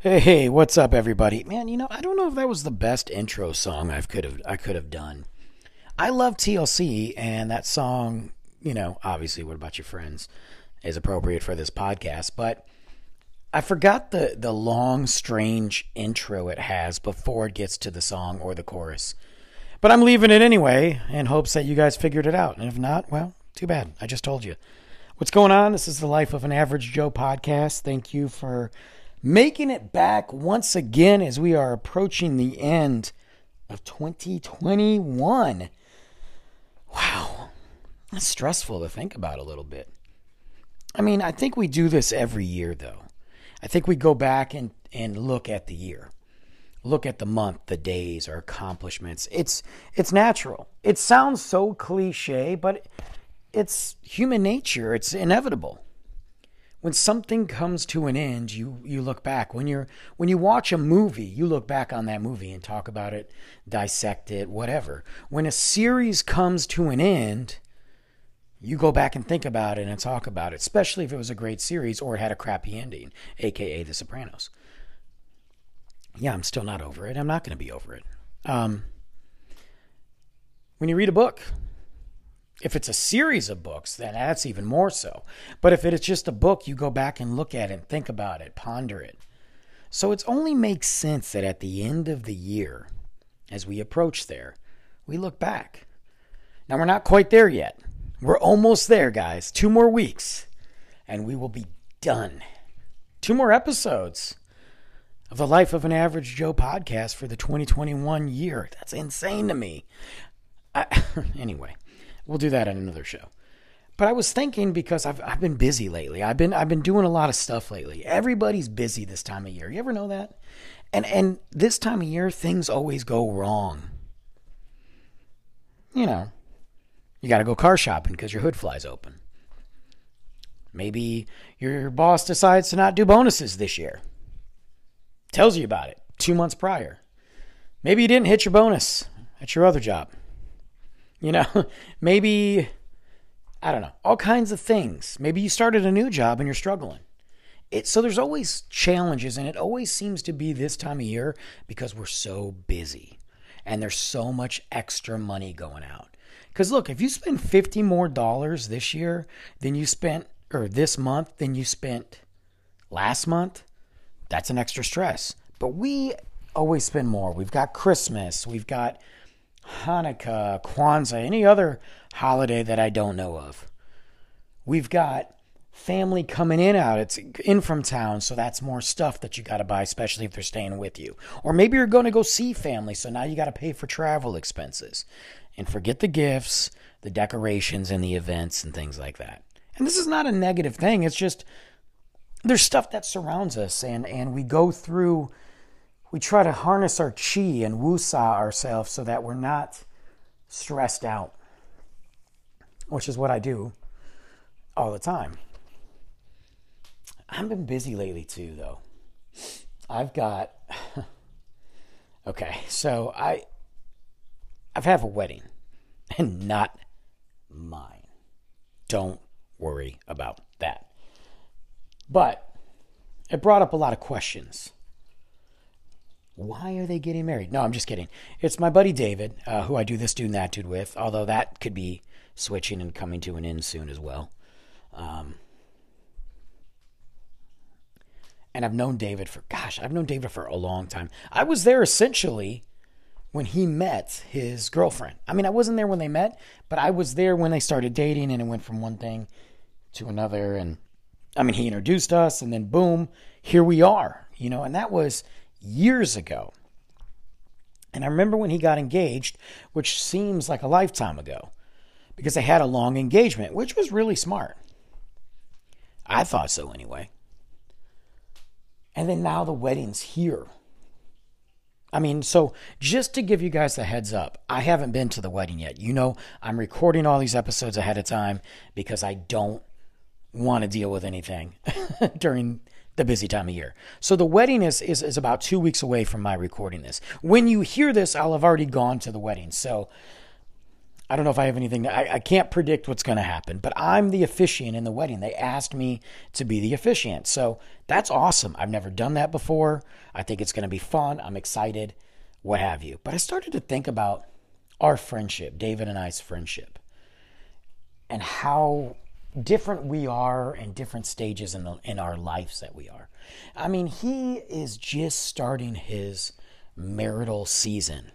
Hey, what's up, everybody? Man, you know, I don't know if that was the best intro song I could have done. I love TLC, and that song, you know, obviously, What About Your Friends, is appropriate for this podcast. But I forgot the long, strange intro it has before it gets to the song or the chorus. But I'm leaving it anyway in hopes that you guys figured it out. And if not, well, too bad. I just told you. What's going on? This is the Life of an Average Joe podcast. Thank you for making it back once again as we are approaching the end of 2021. Wow. That's stressful to think about a little bit. I mean, I think we do this every year, though. I think we go back and look at the year. Look at the month, the days, our accomplishments. It's natural. It sounds so cliche, but it's human nature. It's inevitable. When something comes to an end, you look back. When you watch a movie, you look back on that movie and talk about it, dissect it, whatever. When a series comes to an end, you go back and think about it and talk about it, especially if it was a great series or it had a crappy ending, a.k.a. The Sopranos. Yeah, I'm still not over it. I'm not going to be over it. When you read a book, if it's a series of books, then that's even more so. But if it's just a book, you go back and look at it and think about it, ponder it. So it only makes sense that at the end of the year, as we approach there, we look back. Now, we're not quite there yet. We're almost there, guys. 2 more weeks, and we will be done. 2 more episodes of the Life of an Average Joe podcast for the 2021 year. That's insane to me. Anyway. We'll do that on another show. But I was thinking, because I've been busy lately. I've been doing a lot of stuff lately. Everybody's busy this time of year. You ever know that? And this time of year, things always go wrong. You know, you got to go car shopping because your hood flies open. Maybe your boss decides to not do bonuses this year. Tells you about it 2 months prior. Maybe you didn't hit your bonus at your other job. You know, maybe, I don't know, all kinds of things. Maybe you started a new job and you're struggling. So there's always challenges, and it always seems to be this time of year because we're so busy and there's so much extra money going out. Because look, if you spend $50 more this year than you spent, or this month than you spent last month, that's an extra stress. But we always spend more. We've got Christmas, we've got Hanukkah, Kwanzaa, any other holiday that I don't know of. We've got family coming in from town, so that's more stuff that you got to buy, especially if they're staying with you. Or maybe you're going to go see family, so now you got to pay for travel expenses. And forget the gifts, the decorations, and the events, and things like that. And this is not a negative thing, it's just there's stuff that surrounds us, and we go through. We try to harness our chi and woosah ourselves so that we're not stressed out, which is what I do all the time. I've been busy lately too, though. I've had a wedding, and not mine. Don't worry about that. But it brought up a lot of questions. Why are they getting married? No, I'm just kidding. It's my buddy David, who I do this dude and that dude with, although that could be switching and coming to an end soon as well. And I've known David for a long time. I was there essentially when he met his girlfriend. I mean, I wasn't there when they met, but I was there when they started dating, and it went from one thing to another. And I mean, he introduced us, and then boom, here we are, you know, and that was years ago. And I remember when he got engaged, which seems like a lifetime ago, because they had a long engagement, which was really smart. I thought so anyway. And then now the wedding's here. I mean, so just to give you guys the heads up, I haven't been to the wedding yet. You know, I'm recording all these episodes ahead of time because I don't want to deal with anything during the busy time of year. So the wedding is about 2 weeks away from my recording this. When you hear this, I'll have already gone to the wedding. So I don't know if I have anything. I can't predict what's going to happen, but I'm the officiant in the wedding. They asked me to be the officiant. So that's awesome. I've never done that before. I think it's going to be fun. I'm excited, what have you. But I started to think about our friendship, David and I's friendship, and how different we are in different stages in our lives that we are. I mean, he is just starting his marital season.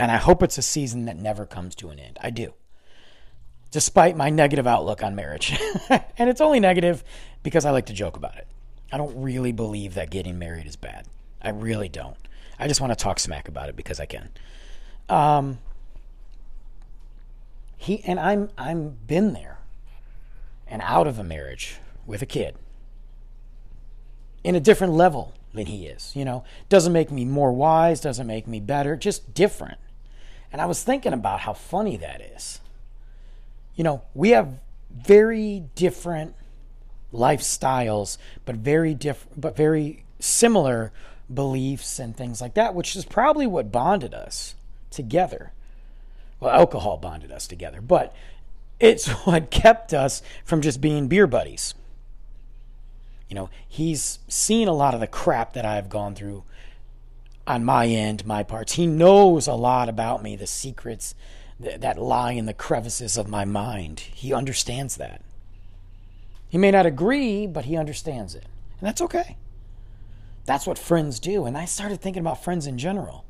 And I hope it's a season that never comes to an end. I do. Despite my negative outlook on marriage. And it's only negative because I like to joke about it. I don't really believe that getting married is bad. I really don't. I just want to talk smack about it because I can. He and I'm been there and out of a marriage with a kid in a different level than he is. You know, doesn't make me more wise, doesn't make me better, just different. And I was thinking about how funny that is. You know, we have very different lifestyles, but very similar beliefs and things like that, which is probably what bonded us together. Well, alcohol bonded us together, but it's what kept us from just being beer buddies. You know, he's seen a lot of the crap that I've gone through on my end, my parts. He knows a lot about me, the secrets that lie in the crevices of my mind. He understands that. He may not agree, but he understands it. And that's okay. That's what friends do. And I started thinking about friends in general.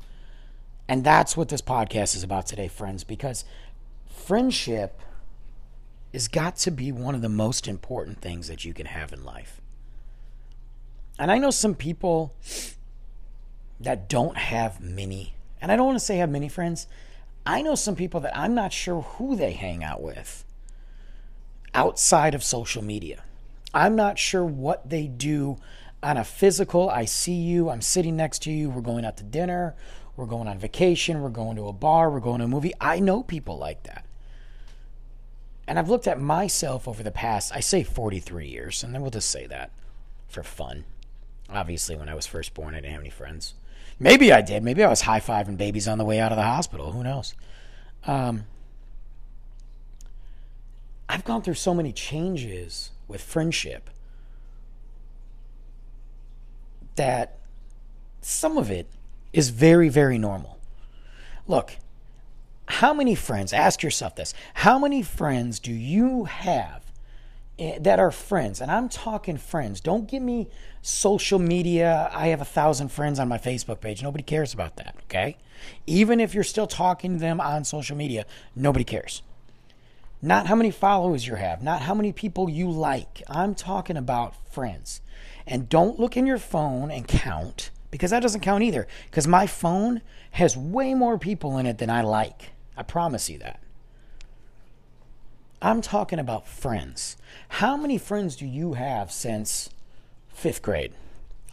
And that's what this podcast is about today, friends, because friendship has got to be one of the most important things that you can have in life. And I know some people that don't have many, and I don't want to say have many friends. I know some people that I'm not sure who they hang out with outside of social media. I'm not sure what they do on a physical, I see you, I'm sitting next to you, we're going out to dinner, we're going on vacation, we're going to a bar, we're going to a movie. I know people like that. And I've looked at myself over the past, I say 43 years, and then we'll just say that for fun. Obviously, when I was first born, I didn't have any friends. Maybe I did. Maybe I was high-fiving babies on the way out of the hospital. Who knows? I've gone through so many changes with friendship that some of it is very, very normal. Look, how many friends, ask yourself this, how many friends do you have that are friends? And I'm talking friends. Don't give me social media. I have 1,000 friends on my Facebook page. Nobody cares about that, okay? Even if you're still talking to them on social media, nobody cares. Not how many followers you have, not how many people you like. I'm talking about friends. And don't look in your phone and count, because that doesn't count either, because my phone has way more people in it than I like. I promise you that. I'm talking about friends. How many friends do you have since fifth grade?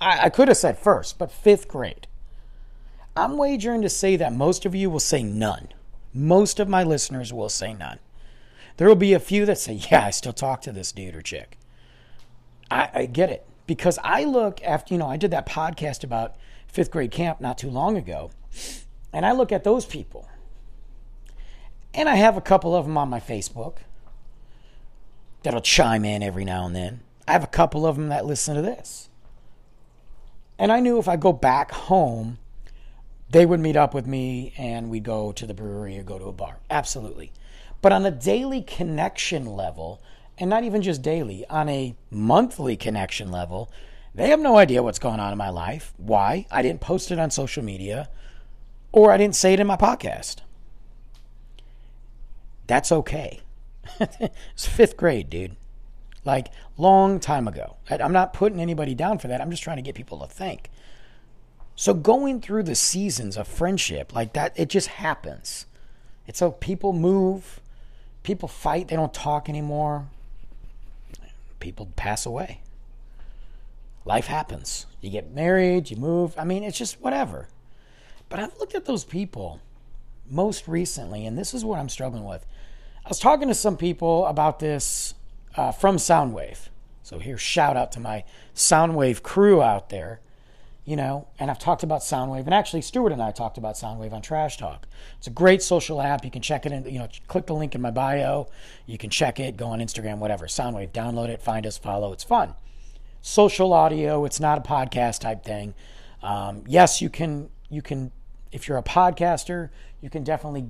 I could have said first, but fifth grade. I'm wagering to say that most of you will say none. Most of my listeners will say none. There will be a few that say, yeah, I still talk to this dude or chick. I get it. Because I look after, you know, I did that podcast about fifth grade camp not too long ago. And I look at those people. And I have a couple of them on my Facebook that'll chime in every now and then. I have a couple of them that listen to this. And I knew if I go back home, they would meet up with me and we'd go to the brewery or go to a bar. Absolutely. But on a daily connection level, and not even just daily, on a monthly connection level, they have no idea what's going on in my life. Why? I didn't post it on social media or I didn't say it in my podcast. That's okay. It's fifth grade, dude. Like, long time ago. I'm not putting anybody down for that. I'm just trying to get people to think. So going through the seasons of friendship like that, it just happens. It's so people move. People fight. They don't talk anymore. People pass away. Life happens. You get married. You move. I mean, it's just whatever. But I've looked at those people most recently, and this is what I'm struggling with. I was talking to some people about this from Soundwave. So here, shout out to my Soundwave crew out there. you know, and I've talked about Soundwave, and actually Stuart and I talked about Soundwave on Trash Talk. It's a great social app. You can check it in, you know, click the link in my bio. You can check it, go on Instagram, whatever. Soundwave, download it, find us, follow. It's fun. Social audio. It's not a podcast type thing. Yes, you can, if you're a podcaster, you can definitely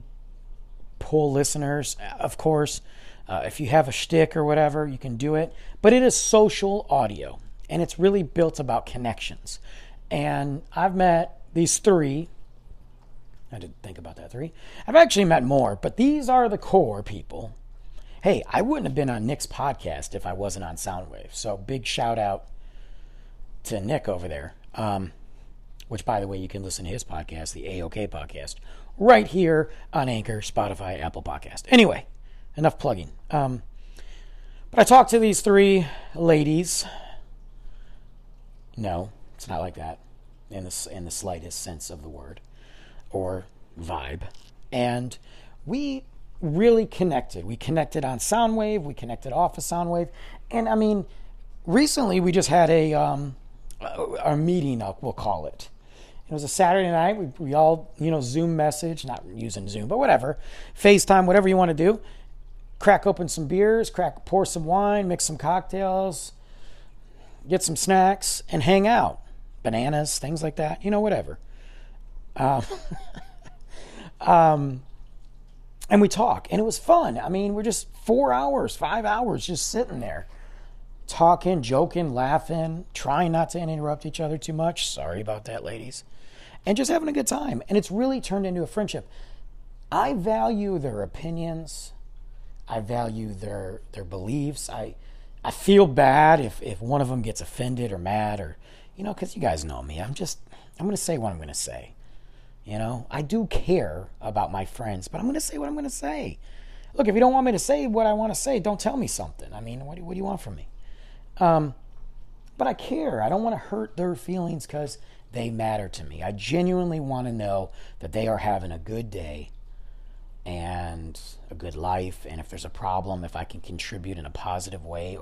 pull listeners, of course. If you have a shtick or whatever, you can do it. But it is social audio, and it's really built about connections. And I've met these three. I didn't think about that three. I've actually met more, but these are the core people. Hey, I wouldn't have been on Nick's podcast if I wasn't on Soundwave. So big shout out to Nick over there, which, by the way, you can listen to his podcast, the AOK podcast, right here on Anchor, Spotify, Apple Podcast. Anyway, enough plugging. But I talked to these three ladies. No, it's not like that in the slightest sense of the word or vibe. And we really connected. We connected on Soundwave. We connected off of Soundwave. And, I mean, recently we just had our meeting up, we'll call it. It was a Saturday night. We all, you know, Zoom message, not using Zoom, but whatever. FaceTime, whatever you want to do. Crack open some beers, pour some wine, mix some cocktails, get some snacks, and hang out. Bananas, things like that, you know, whatever. And we talk, and it was fun. I mean, we're just 4 hours, 5 hours just sitting there, talking, joking, laughing, trying not to interrupt each other too much. Sorry about that, ladies. And just having a good time. And it's really turned into a friendship. I value their opinions. I value their beliefs. I feel bad if one of them gets offended or mad or, you know, because you guys know me. I'm going to say what I'm going to say. You know, I do care about my friends, but I'm going to say what I'm going to say. Look, if you don't want me to say what I want to say, don't tell me something. I mean, what do you want from me? But I care. I don't want to hurt their feelings because they matter to me. I genuinely want to know that they are having a good day and a good life, and if there's a problem, if I can contribute in a positive way,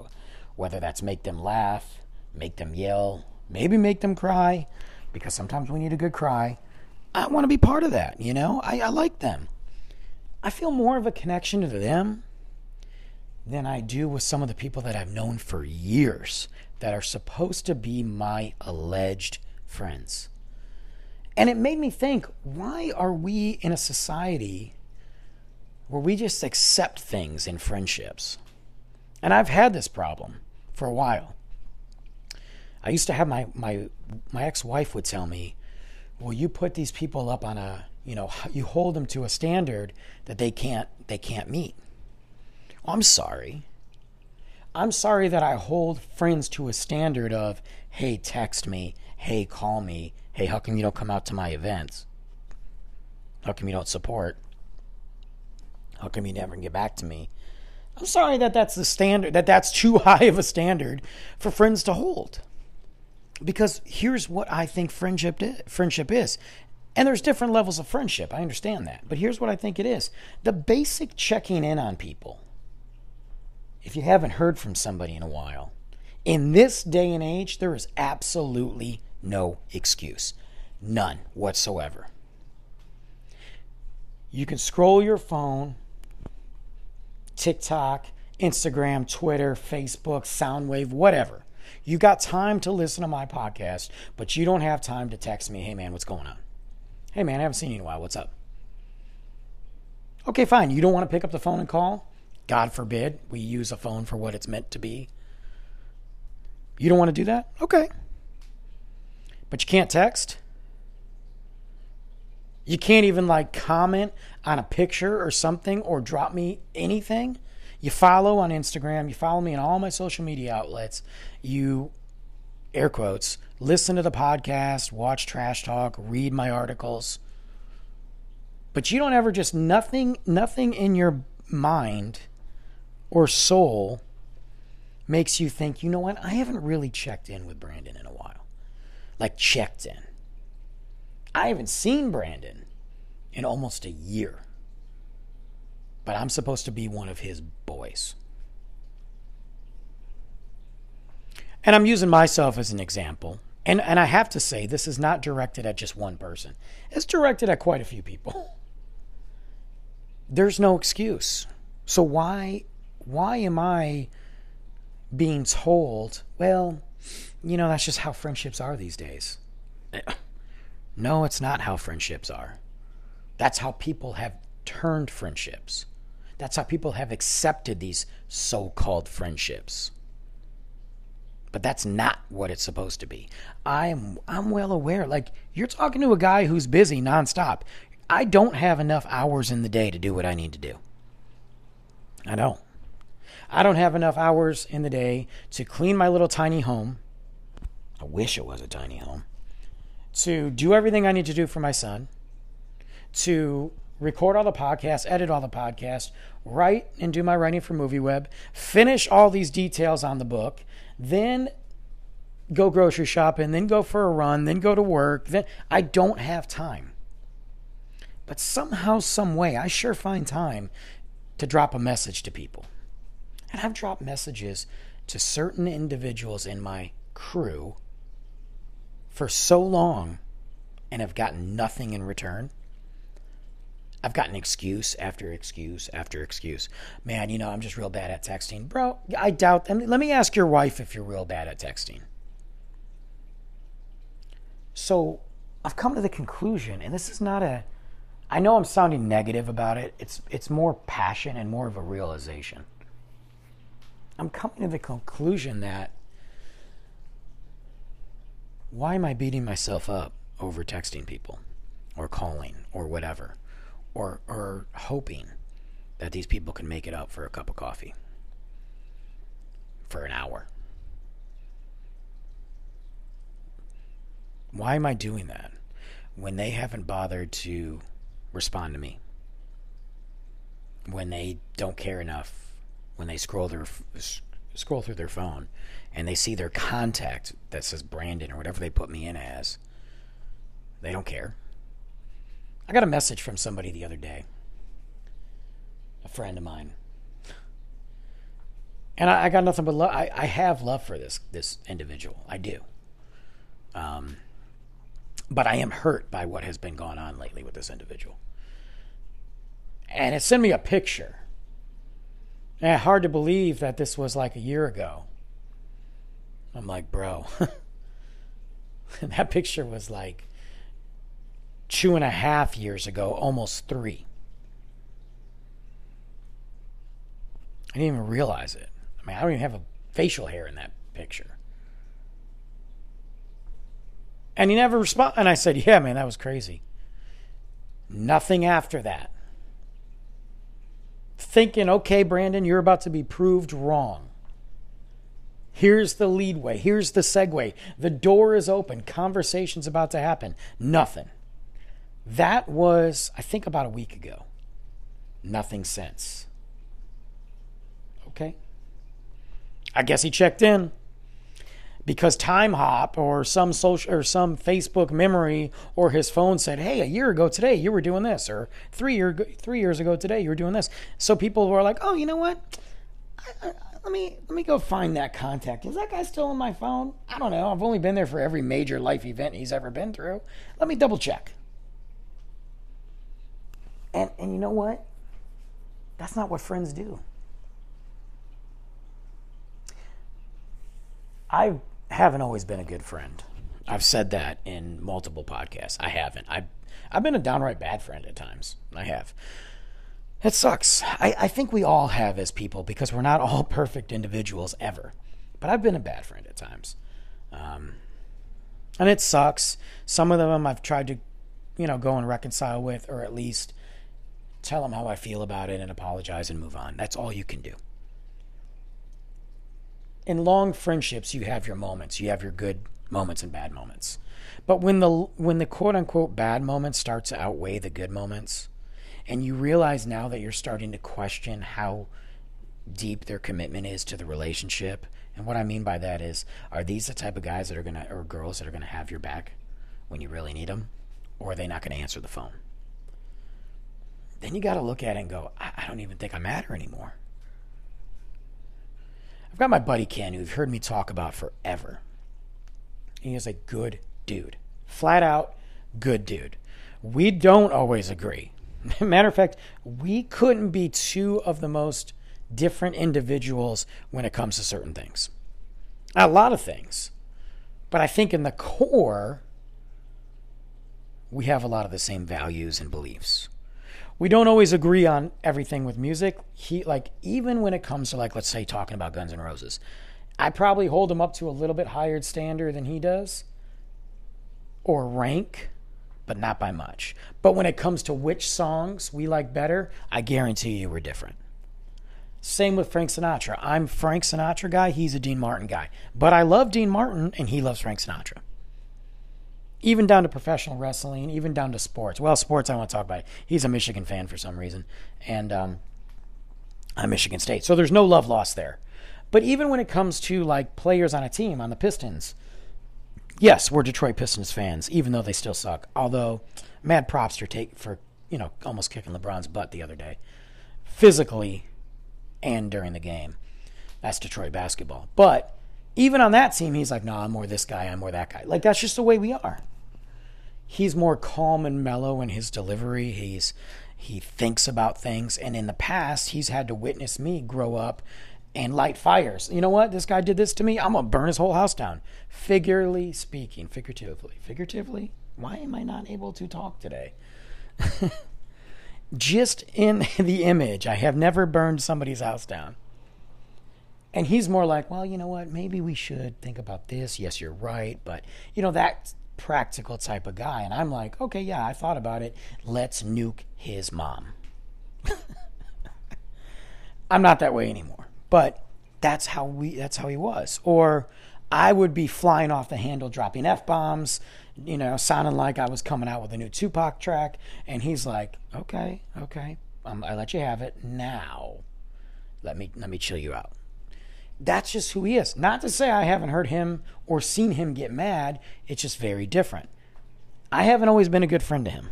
whether that's make them laugh, make them yell, maybe make them cry, because sometimes we need a good cry. I want to be part of that, you know? I like them. I feel more of a connection to them than I do with some of the people that I've known for years that are supposed to be my alleged friends. And it made me think, why are we in a society where we just accept things in friendships? And I've had this problem for a while. I used to have my ex-wife would tell me, well, you put these people up on a, you know, you hold them to a standard that they can't meet. Well, I'm sorry. I'm sorry that I hold friends to a standard of, hey, text me, hey, call me, hey, how come you don't come out to my events? How come you don't support? How come you never get back to me? I'm sorry that that's the standard, that that's too high of a standard for friends to hold. Because here's what I think friendship is. And there's different levels of friendship. I understand that. But here's what I think it is. The basic checking in on people. If you haven't heard from somebody in a while, in this day and age, there is absolutely no excuse. None whatsoever. You can scroll your phone, TikTok, Instagram, Twitter, Facebook, Soundwave, whatever. You got time to listen to my podcast, but you don't have time to text me, hey man, what's going on? Hey man, I haven't seen you in a while, what's up? Okay, fine, you don't want to pick up the phone and call? God forbid we use a phone for what it's meant to be. You don't want to do that? Okay. But you can't text? You can't even like comment on a picture or something or drop me anything. You follow on Instagram. You follow me on all my social media outlets. You, air quotes, listen to the podcast, watch Trash Talk, read my articles. But you don't ever just nothing in your mind or soul makes you think, you know what? I haven't really checked in with Brandon in a while. Like checked in. I haven't seen Brandon in almost a year. But I'm supposed to be one of his boys. And I'm using myself as an example. And I have to say, this is not directed at just one person. It's directed at quite a few people. There's no excuse. So why am I being told, well, you know, that's just how friendships are these days? No, it's not how friendships are. That's how people have turned friendships. That's how people have accepted these so-called friendships. But that's not what it's supposed to be. I'm well aware. Like, you're talking to a guy who's busy nonstop. I don't have enough hours in the day to do what I need to do. I don't. I don't have enough hours in the day to clean my little tiny home. I wish it was a tiny home. To do everything I need to do for my son. To record all the podcasts, edit all the podcasts, write and do my writing for MovieWeb, finish all these details on the book, then go grocery shopping, then go for a run, then go to work. Then I don't have time. But somehow, some way, I sure find time to drop a message to people. And I've dropped messages to certain individuals in my crew for so long and have gotten nothing in return. I've gotten excuse after excuse after excuse. Man, you know, I'm just real bad at texting. Bro, I doubt them. Let me ask your wife if you're real bad at texting. So I've come to the conclusion, and this is not a... I know I'm sounding negative about it. It's more passion and more of a realization. I'm coming to the conclusion that why am I beating myself up over texting people or calling or whatever? Or hoping that these people can make it up for a cup of coffee for an hour. Why am I doing that when they haven't bothered to respond to me? When they don't care enough, when they scroll through their phone and they see their contact that says Brandon or whatever they put me in as, they don't care. I got a message from somebody the other day, a friend of mine. And I got nothing but love. I have love for this individual. I do. But I am hurt by what has been going on lately with this individual. And it sent me a picture. And hard to believe that this was like a year ago. I'm like, bro. And that picture was like 2.5 years ago, almost 3. I didn't even realize it. I mean, I don't even have a facial hair in that picture. And he never responded. And I said, yeah, man, that was crazy. Nothing after that. Thinking, okay, Brandon, you're about to be proved wrong. Here's the leadway. Here's the segue. The door is open. Conversation's about to happen. Nothing. That was, I think, about a week ago. Nothing since. Okay. I guess he checked in because Time Hop or some social or some Facebook memory or his phone said, "Hey, a year ago today you were doing this," or three years ago today you were doing this. So people were like, "Oh, you know what? Let me go find that contact. Is that guy still on my phone? I don't know. I've only been there for every major life event he's ever been through. Let me double check." And you know what? That's not what friends do. I haven't always been a good friend. I've said that in multiple podcasts. I haven't. I've been a downright bad friend at times. I have. It sucks. I think we all have as people because we're not all perfect individuals ever. But I've been a bad friend at times. And it sucks. Some of them I've tried to, you know, go and reconcile with, or at least tell them how I feel about it and apologize and move on. That's all you can do. In long friendships, you have your moments. You have your good moments and bad moments. But when the quote-unquote bad moments start to outweigh the good moments, and you realize now that you're starting to question how deep their commitment is to the relationship, and what I mean by that is, are these the type of guys that are going to, or girls that are going to have your back when you really need them? Or are they not going to answer the phone? Then you got to look at it and go, I don't even think I matter anymore. I've got my buddy Ken, who you've heard me talk about forever. and he is a good dude. Flat out, good dude. We don't always agree. Matter of fact, we couldn't be two of the most different individuals when it comes to certain things. A lot of things. But I think in the core, we have a lot of the same values and beliefs. We don't always agree on everything with music. Even when it comes to, let's say, talking about Guns N' Roses, I probably hold him up to a little bit higher standard than he does, or rank, but not by much. But when it comes to which songs we like better, I guarantee you we're different. Same with Frank Sinatra. I'm a Frank Sinatra guy. He's a Dean Martin guy. But I love Dean Martin, and he loves Frank Sinatra. Even down to professional wrestling, even down to sports. Well, sports I want to talk about. He's a Michigan fan for some reason, and I'm Michigan State. So there's no love lost there. But even when it comes to, players on a team, on the Pistons, yes, we're Detroit Pistons fans, even though they still suck. Although, mad props for almost kicking LeBron's butt the other day. Physically, and during the game. That's Detroit basketball. But even on that team, he's no, I'm more this guy, I'm more that guy. That's just the way we are. He's more calm and mellow in his delivery. He thinks about things. And in the past, he's had to witness me grow up and light fires. You know what? This guy did this to me. I'm going to burn his whole house down. Figuratively speaking. Figuratively? Why am I not able to talk today? Just in the image, I have never burned somebody's house down. And he's more you know what? Maybe we should think about this. Yes, you're right. But, that practical type of guy. And I'm okay, yeah, I thought about it. Let's nuke his mom. I'm not that way anymore. But that's how he was. Or I would be flying off the handle, dropping F-bombs, sounding like I was coming out with a new Tupac track. And he's okay, I let you have it. Now, let me chill you out. That's just who he is. Not to say I haven't heard him or seen him get mad. It's just very different. I haven't always been a good friend to him.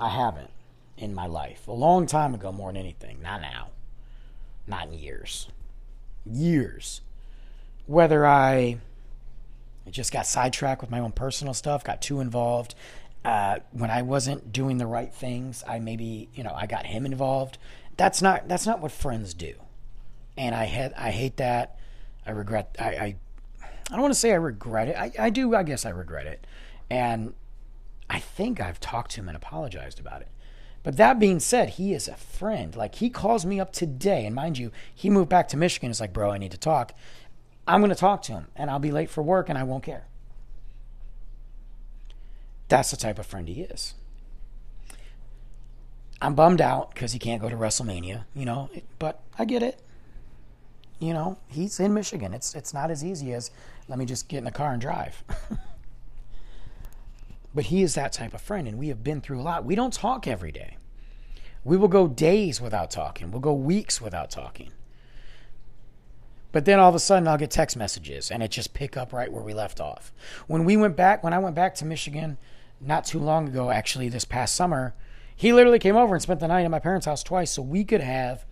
I haven't in my life. A long time ago, more than anything. Not now. Not in years. Years. Whether I just got sidetracked with my own personal stuff, got too involved. When I wasn't doing the right things, I maybe, I got him involved. That's not what friends do. And I hate that. I regret, I don't want to say I regret it. I do, I guess I regret it. And I think I've talked to him and apologized about it. But that being said, he is a friend. He calls me up today. And mind you, he moved back to Michigan. It's bro, I need to talk. I'm going to talk to him. And I'll be late for work and I won't care. That's the type of friend he is. I'm bummed out because he can't go to WrestleMania, but I get it. He's in Michigan. It's not as easy as, let me just get in the car and drive. But he is that type of friend, and we have been through a lot. We don't talk every day. We will go days without talking. We'll go weeks without talking. But then all of a sudden, I'll get text messages, and it just pick up right where we left off. When I went back to Michigan not too long ago, actually this past summer, he literally came over and spent the night at my parents' house twice so we could have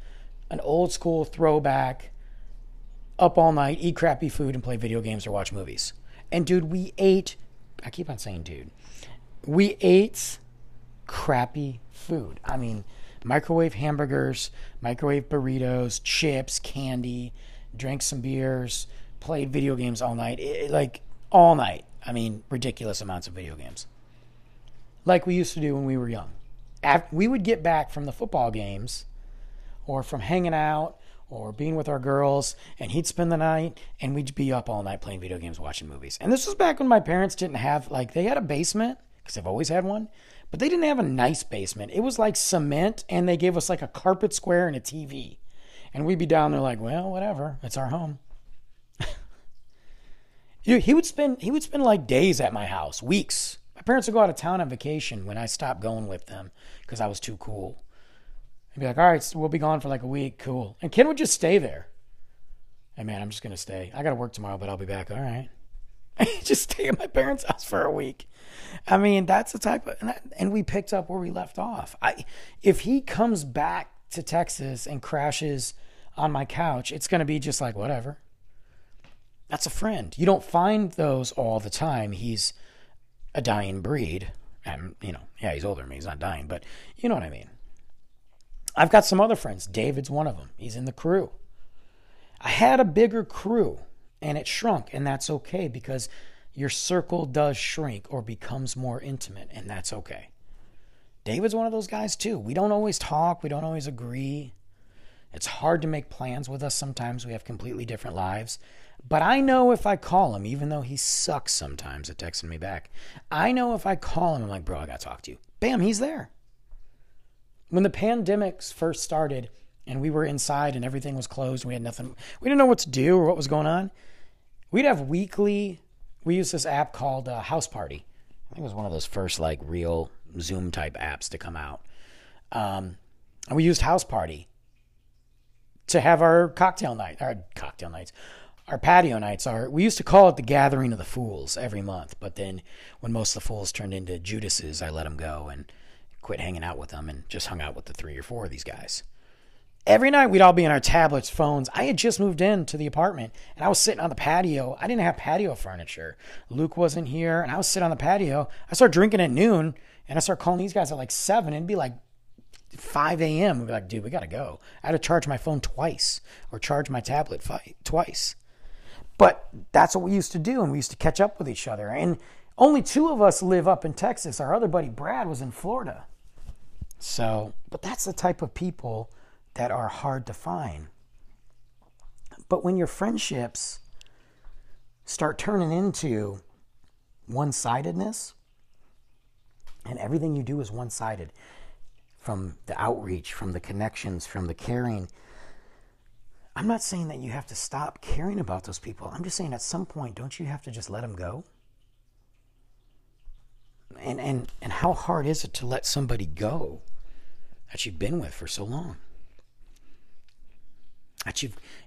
an old school throwback, up all night, eat crappy food, and play video games or watch movies. And dude, we ate crappy food. I mean, microwave hamburgers, microwave burritos, chips, candy, drank some beers, played video games all night. All night. I mean, ridiculous amounts of video games. Like we used to do when we were young. We would get back from the football games or from hanging out or being with our girls, and he'd spend the night, and we'd be up all night playing video games, watching movies. And this was back when my parents didn't have, they had a basement, because they've always had one, but they didn't have a nice basement. It was cement, and they gave us a carpet square and a TV. And we'd be down there well, whatever, it's our home. He would spend days at my house, weeks. My parents would go out of town on vacation when I stopped going with them, because I was too cool. I'd be all right, so we'll be gone for a week. Cool. And Ken would just stay there. Hey, man, I'm just going to stay. I got to work tomorrow, but I'll be back. All right. Just stay at my parents' house for a week. I mean, that's the type of... And we picked up where we left off. If he comes back to Texas and crashes on my couch, it's going to be just whatever. That's a friend. You don't find those all the time. He's a dying breed. And, you know, yeah, he's older than me. He's not dying, but you know what I mean. I've got some other friends. David's one of them. He's in the crew. I had a bigger crew, and it shrunk, and that's okay because your circle does shrink or becomes more intimate, and that's okay. David's one of those guys, too. We don't always talk. We don't always agree. It's hard to make plans with us sometimes. We have completely different lives. But I know if I call him, even though he sucks sometimes at texting me back, I know if I call him, I'm like, bro, I got to talk to you. Bam, he's there. When the pandemics first started and we were inside and everything was closed, we had nothing. We didn't know what to do or what was going on. We'd have weekly. We used this app called House Party. I think it was one of those first like real Zoom type apps to come out. And we used House Party to have our patio nights. We used to call it the Gathering of the Fools every month, but then when most of the fools turned into Judases, I let them go and quit hanging out with them and just hung out with the 3 or 4 of these guys. Every night we'd all be on our tablets, phones. I had just moved into the apartment and I was sitting on the patio. I didn't have patio furniture. Luke wasn't here and I was sitting on the patio. I started drinking at noon and I started calling these guys at like 7. It'd be like 5 a.m. We'd be like, dude, we got to go. I had to charge my phone twice or charge my tablet twice. But that's what we used to do, and we used to catch up with each other. And only 2 of us live up in Texas. Our other buddy Brad was in Florida. So, but that's the type of people that are hard to find. But when your friendships start turning into one-sidedness, and everything you do is one-sided, from the outreach, from the connections, from the caring. I'm not saying that you have to stop caring about those people. I'm just saying at some point, don't you have to just let them go? And how hard is it to let somebody go that you've been with for so long? That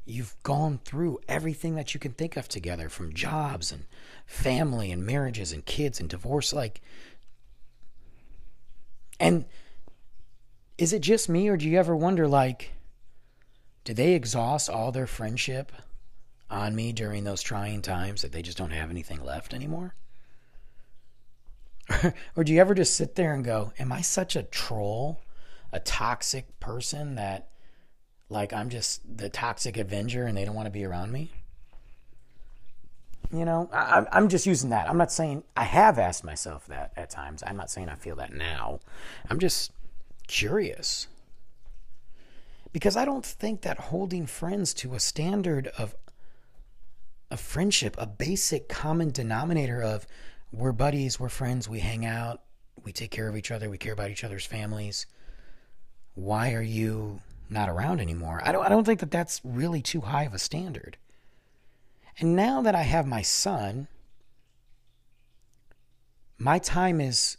you've gone through everything that you can think of together, from jobs and family and marriages and kids and divorce, and is it just me, or do you ever wonder, do they exhaust all their friendship on me during those trying times that they just don't have anything left anymore? Or do you ever just sit there and go, am I such a troll, a toxic person that, I'm just the toxic Avenger and they don't want to be around me? You know, I'm just using that. I'm not saying I have asked myself that at times. I'm not saying I feel that now. I'm just curious, because I don't think that holding friends to a standard of a friendship, a basic common denominator of we're buddies, we're friends, we hang out, we take care of each other, we care about each other's families. Why are you not around anymore? I don't think that that's really too high of a standard. And now that I have my son, my time is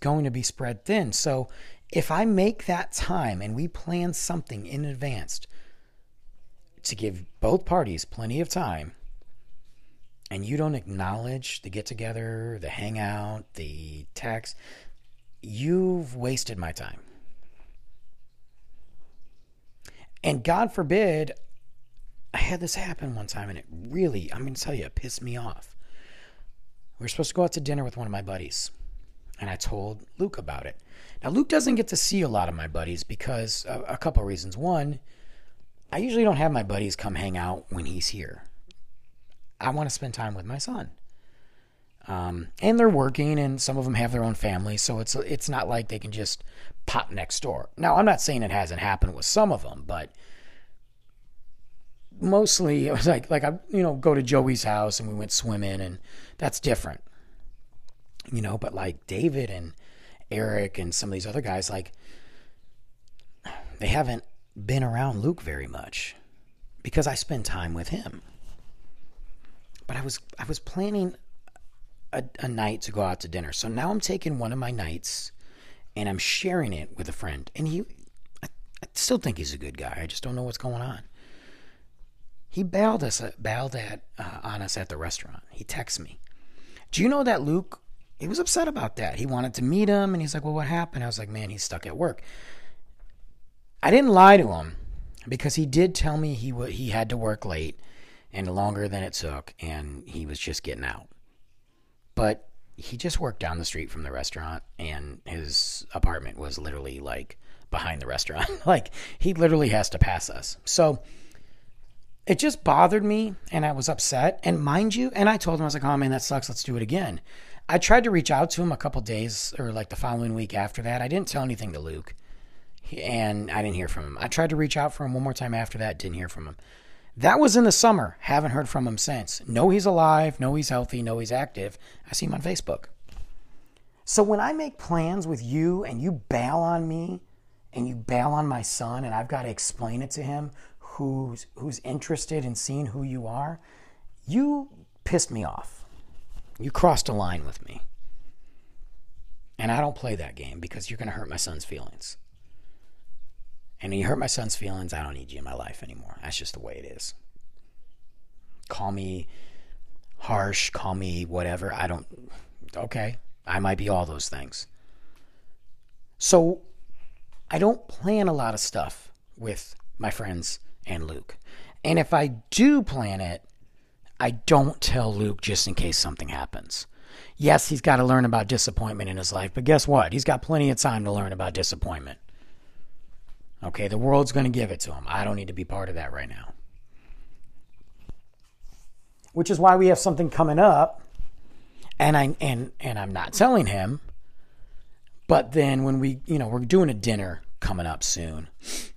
going to be spread thin. So if I make that time and we plan something in advance to give both parties plenty of time, and you don't acknowledge the get-together, the hangout, the text, you've wasted my time. And God forbid, I had this happen one time, and it really, I'm going to tell you, it pissed me off. We were supposed to go out to dinner with one of my buddies. And I told Luke about it. Now, Luke doesn't get to see a lot of my buddies because of a couple of reasons. One, I usually don't have my buddies come hang out when he's here. I want to spend time with my son. And they're working, and some of them have their own families, so it's not like they can just pop next door. Now, I'm not saying it hasn't happened with some of them, but mostly it was I go to Joey's house, and we went swimming, and that's different. You know, but David and Eric and some of these other guys, they haven't been around Luke very much because I spend time with him. But I was planning a night to go out to dinner. So now I'm taking one of my nights and I'm sharing it with a friend. And I still think he's a good guy. I just don't know what's going on. He bailed on us at the restaurant. He texts me. Do you know that Luke? He was upset about that. He wanted to meet him, and he's like, well, what happened? I was like, man, he's stuck at work. I didn't lie to him because he did tell me he had to work late, and longer than it took, and he was just getting out. But he just worked down the street from the restaurant, and his apartment was literally like behind the restaurant. Like, he literally has to pass us. So it just bothered me, and I was upset. And mind you, and I told him, I was like, oh man, that sucks. Let's do it again. I tried to reach out to him a couple days, or like the following week after that. I didn't tell anything to Luke, and I didn't hear from him. I tried to reach out for him one more time after that. Didn't hear from him. That was in the summer. Haven't heard from him since. No, he's alive. No, he's healthy. No, he's active. I see him on Facebook. So when I make plans with you and you bail on me and you bail on my son, and I've got to explain it to him who's interested in seeing who you are, you pissed me off. You crossed a line with me. And I don't play that game because you're going to hurt my son's feelings. And you hurt my son's feelings, I don't need you in my life anymore. That's just the way it is. Call me harsh, call me whatever. Okay. I might be all those things. So I don't plan a lot of stuff with my friends and Luke. And if I do plan it, I don't tell Luke just in case something happens. Yes, he's got to learn about disappointment in his life, but guess what? He's got plenty of time to learn about disappointment. Okay, the world's going to give it to him. I don't need to be part of that right now. Which is why we have something coming up, and I'm not telling him. But then when we, we're doing a dinner coming up soon,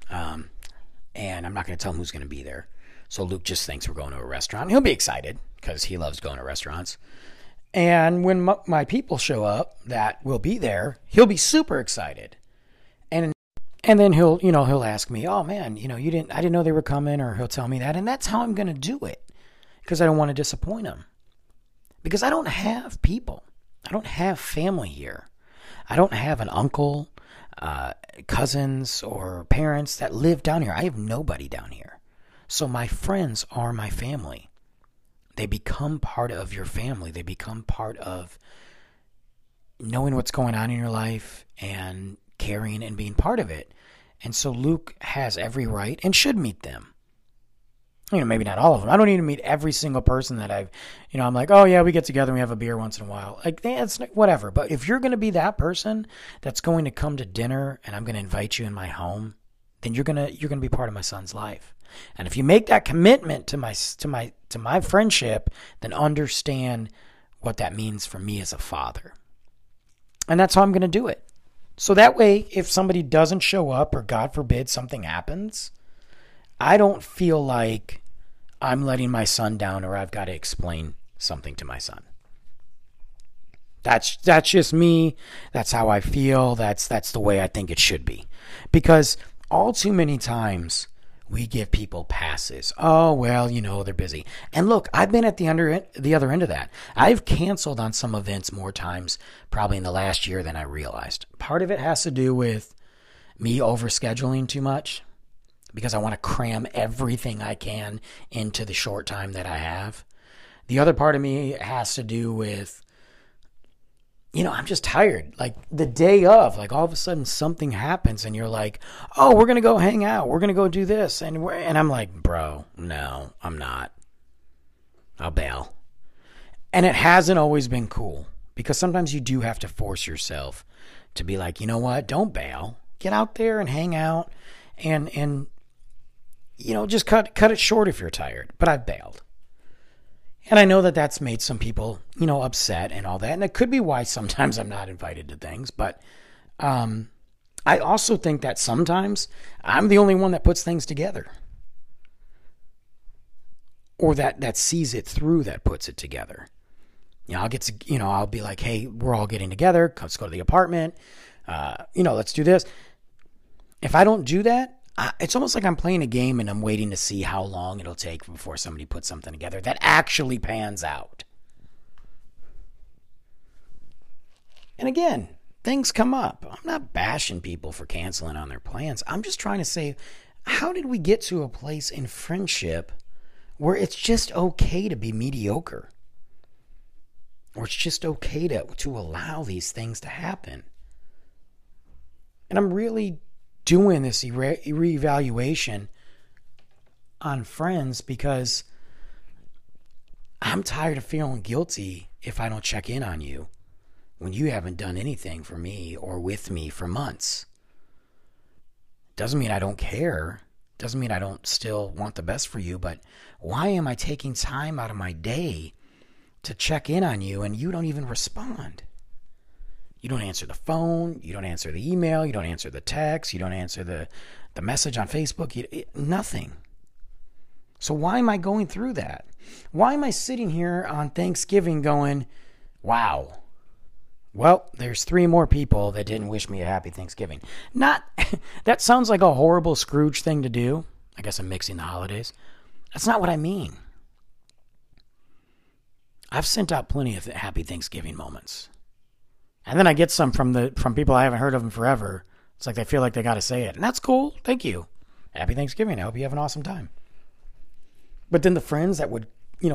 and I'm not going to tell him who's going to be there. So Luke just thinks we're going to a restaurant. He'll be excited because he loves going to restaurants. And when my people show up that will be there, he'll be super excited. And then he'll ask me, oh man, I didn't know they were coming, or he'll tell me that. And that's how I'm going to do it, because I don't want to disappoint him, because I don't have people. I don't have family here. I don't have an uncle, cousins, or parents that live down here. I have nobody down here. So my friends are my family. They become part of your family. They become part of knowing what's going on in your life and caring and being part of it. And so Luke has every right and should meet them. Maybe not all of them. I don't need to meet every single person that I'm like, oh yeah, we get together and we have a beer once in a while. Like, that's whatever. But if you're going to be that person that's going to come to dinner and I'm going to invite you in my home, then you're going to be part of my son's life. And if you make that commitment to my friendship, then understand what that means for me as a father. And that's how I'm going to do it. So that way, if somebody doesn't show up, or God forbid something happens, I don't feel like I'm letting my son down, or I've got to explain something to my son. That's just me. That's how I feel. That's the way I think it should be. Because all too many times we give people passes. Oh, well, they're busy. And look, I've been at the other end of that. I've canceled on some events more times probably in the last year than I realized. Part of it has to do with me overscheduling too much because I want to cram everything I can into the short time that I have. The other part of me has to do with, I'm just tired. Like the day of, like all of a sudden something happens and you're like, oh, we're going to go hang out. We're going to go do this. And I'm like, bro, no, I'm not. I'll bail. And it hasn't always been cool because sometimes you do have to force yourself to be like, you know what? Don't bail. Get out there and hang out and just cut it short if you're tired. But I've bailed. And I know that that's made some people, upset and all that. And it could be why sometimes I'm not invited to things. But I also think that sometimes I'm the only one that puts things together. Or that sees it through, that puts it together. I'll be like, hey, we're all getting together. Let's go to the apartment. Let's do this. If I don't do that, it's almost like I'm playing a game and I'm waiting to see how long it'll take before somebody puts something together that actually pans out. And again, things come up. I'm not bashing people for canceling on their plans. I'm just trying to say, how did we get to a place in friendship where it's just okay to be mediocre? Or it's just okay to allow these things to happen? And I'm really doing this reevaluation on friends because I'm tired of feeling guilty if I don't check in on you when you haven't done anything for me or with me for months. Doesn't mean I don't care. Doesn't mean I don't still want the best for you, but why am I taking time out of my day to check in on you and you don't even respond? You don't answer the phone. You don't answer the email. You don't answer the text. You don't answer the message on Facebook. Nothing. So why am I going through that? Why am I sitting here on Thanksgiving going, wow, well, there's 3 more people that didn't wish me a happy Thanksgiving. That sounds like a horrible Scrooge thing to do. I guess I'm mixing the holidays. That's not what I mean. I've sent out plenty of happy Thanksgiving moments. And then I get some from people I haven't heard of in forever. It's like they feel like they got to say it. And that's cool. Thank you. Happy Thanksgiving. I hope you have an awesome time. But then the friends that would,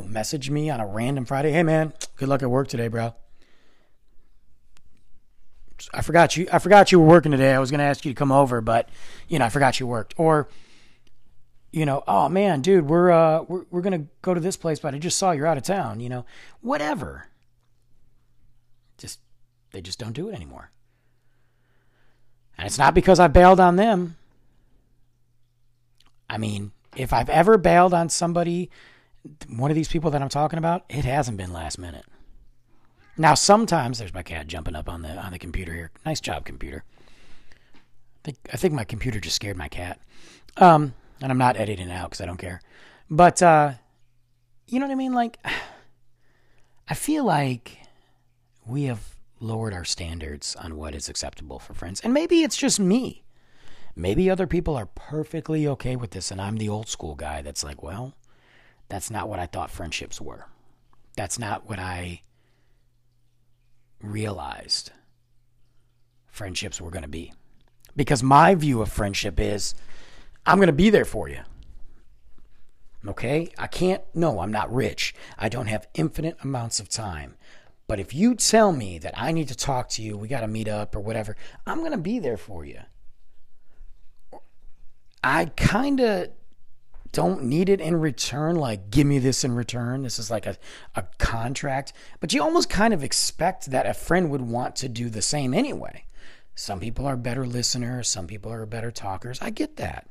message me on a random Friday, hey man, good luck at work today, bro. I forgot you were working today. I was going to ask you to come over, but I forgot you worked. Or oh man, dude, we're going to go to this place, but I just saw you're out of town, Whatever. They just don't do it anymore. And it's not because I bailed on them. I mean, if I've ever bailed on somebody, one of these people that I'm talking about, it hasn't been last minute. Now, sometimes, there's my cat jumping up on the computer here. Nice job, computer. I think my computer just scared my cat. And I'm not editing it out because I don't care. But, you know what I mean? Like, I feel like we have lowered our standards on what is acceptable for friends. And maybe it's just me. Maybe other people are perfectly okay with this, and I'm the old school guy that's like, well, that's not what I thought friendships were. That's not what I realized friendships were going to be. Because my view of friendship is, I'm going to be there for you. Okay? I'm not rich. I don't have infinite amounts of time. But if you tell me that I need to talk to you, we got to meet up or whatever, I'm going to be there for you. I kind of don't need it in return. Like, give me this in return. This is like a contract. But you almost kind of expect that a friend would want to do the same anyway. Some people are better listeners. Some people are better talkers. I get that.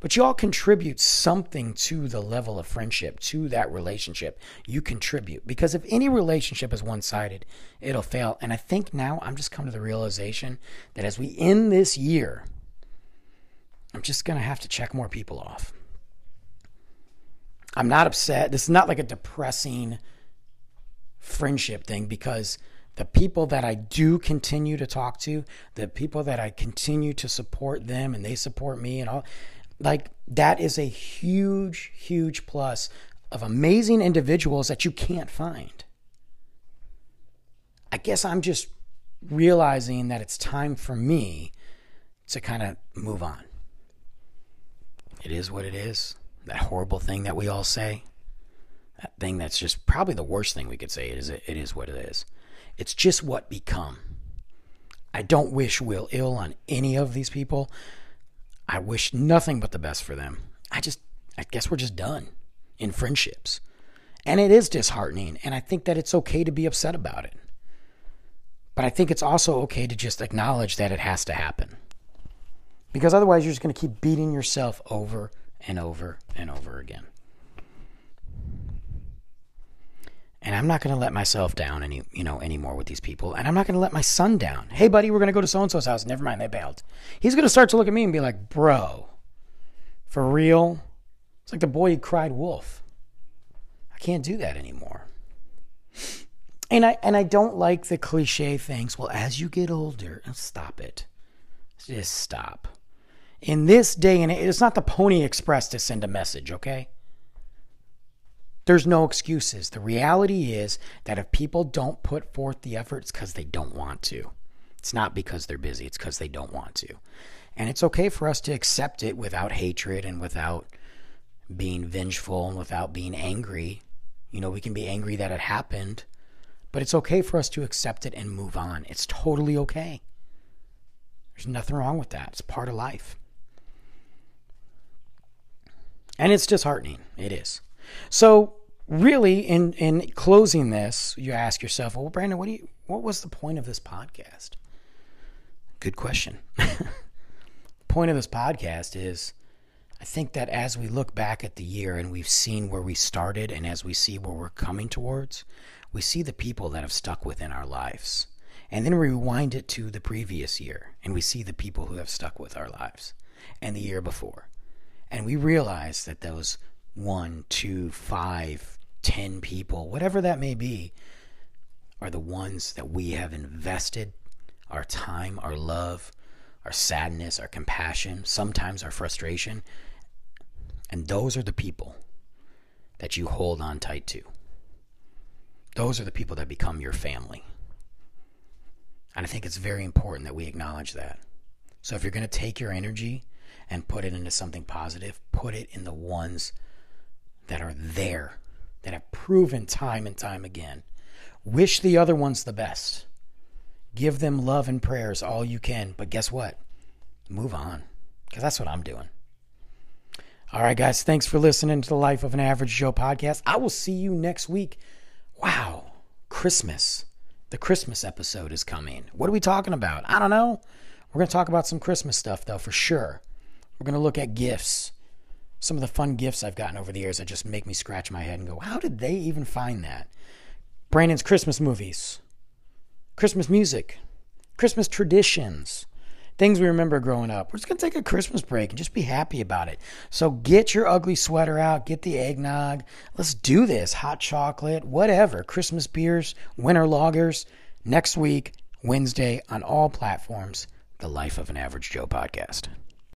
But you all contribute something to the level of friendship, to that relationship. You contribute. Because if any relationship is one-sided, it'll fail. And I think now I'm just come to the realization that as we end this year, I'm just going to have to check more people off. I'm not upset. This is not like a depressing friendship thing, because the people that I do continue to talk to, the people that I continue to support them and they support me and all, like, that is a huge, huge plus of amazing individuals that you can't find. I guess I'm just realizing that it's time for me to kind of move on. It is what it is. That horrible thing that we all say. That thing that's just probably the worst thing we could say. It is what it is. It's just what become. I don't wish ill on any of these people. I wish nothing but the best for them. I guess we're just done in friendships. And it is disheartening. And I think that it's okay to be upset about it. But I think it's also okay to just acknowledge that it has to happen. Because otherwise you're just going to keep beating yourself over and over and over again. And I'm not going to let myself down anymore with these people. And I'm not going to let my son down. Hey, buddy, we're going to go to so-and-so's house. Never mind, they bailed. He's going to start to look at me and be like, bro, for real? It's like the boy who cried wolf. I can't do that anymore. And I don't like the cliche things. Well, as you get older, stop it. Just stop. In this day and age, it's not the Pony Express to send a message, okay? There's no excuses. The reality is that if people don't put forth the effort, it's because they don't want to. It's not because they're busy. It's because they don't want to. And it's okay for us to accept it without hatred and without being vengeful and without being angry. We can be angry that it happened, but it's okay for us to accept it and move on. It's totally okay. There's nothing wrong with that. It's part of life. And it's disheartening. It is. So really, in closing this, you ask yourself, well, Brandon, what was the point of this podcast? Good question. The point of this podcast is, I think that as we look back at the year and we've seen where we started and as we see where we're coming towards, we see the people that have stuck within our lives. And then we rewind it to the previous year and we see the people who have stuck with our lives and the year before. And we realize that those 1, 2, 5, 10 people, whatever that may be, are the ones that we have invested our time, our love, our sadness, our compassion, sometimes our frustration. And those are the people that you hold on tight to. Those are the people that become your family. And I think it's very important that we acknowledge that. So if you're going to take your energy and put it into something positive, put it in the ones that are there, that have proven time and time again. Wish the other ones the best. Give them love and prayers all you can. But guess what? Move on, because that's what I'm doing. All right, guys. Thanks for listening to the Life of an Average Joe podcast. I will see you next week. Wow. Christmas. The Christmas episode is coming. What are we talking about? I don't know. We're going to talk about some Christmas stuff, though, for sure. We're going to look at gifts. Some of the fun gifts I've gotten over the years that just make me scratch my head and go, how did they even find that? Brandon's Christmas movies. Christmas music, Christmas traditions, things we remember growing up. We're just going to take a Christmas break and just be happy about it. So get your ugly sweater out, get the eggnog. Let's do this. Hot chocolate, whatever. Christmas beers, winter lagers. Next week, Wednesday, on all platforms, the Life of an Average Joe podcast.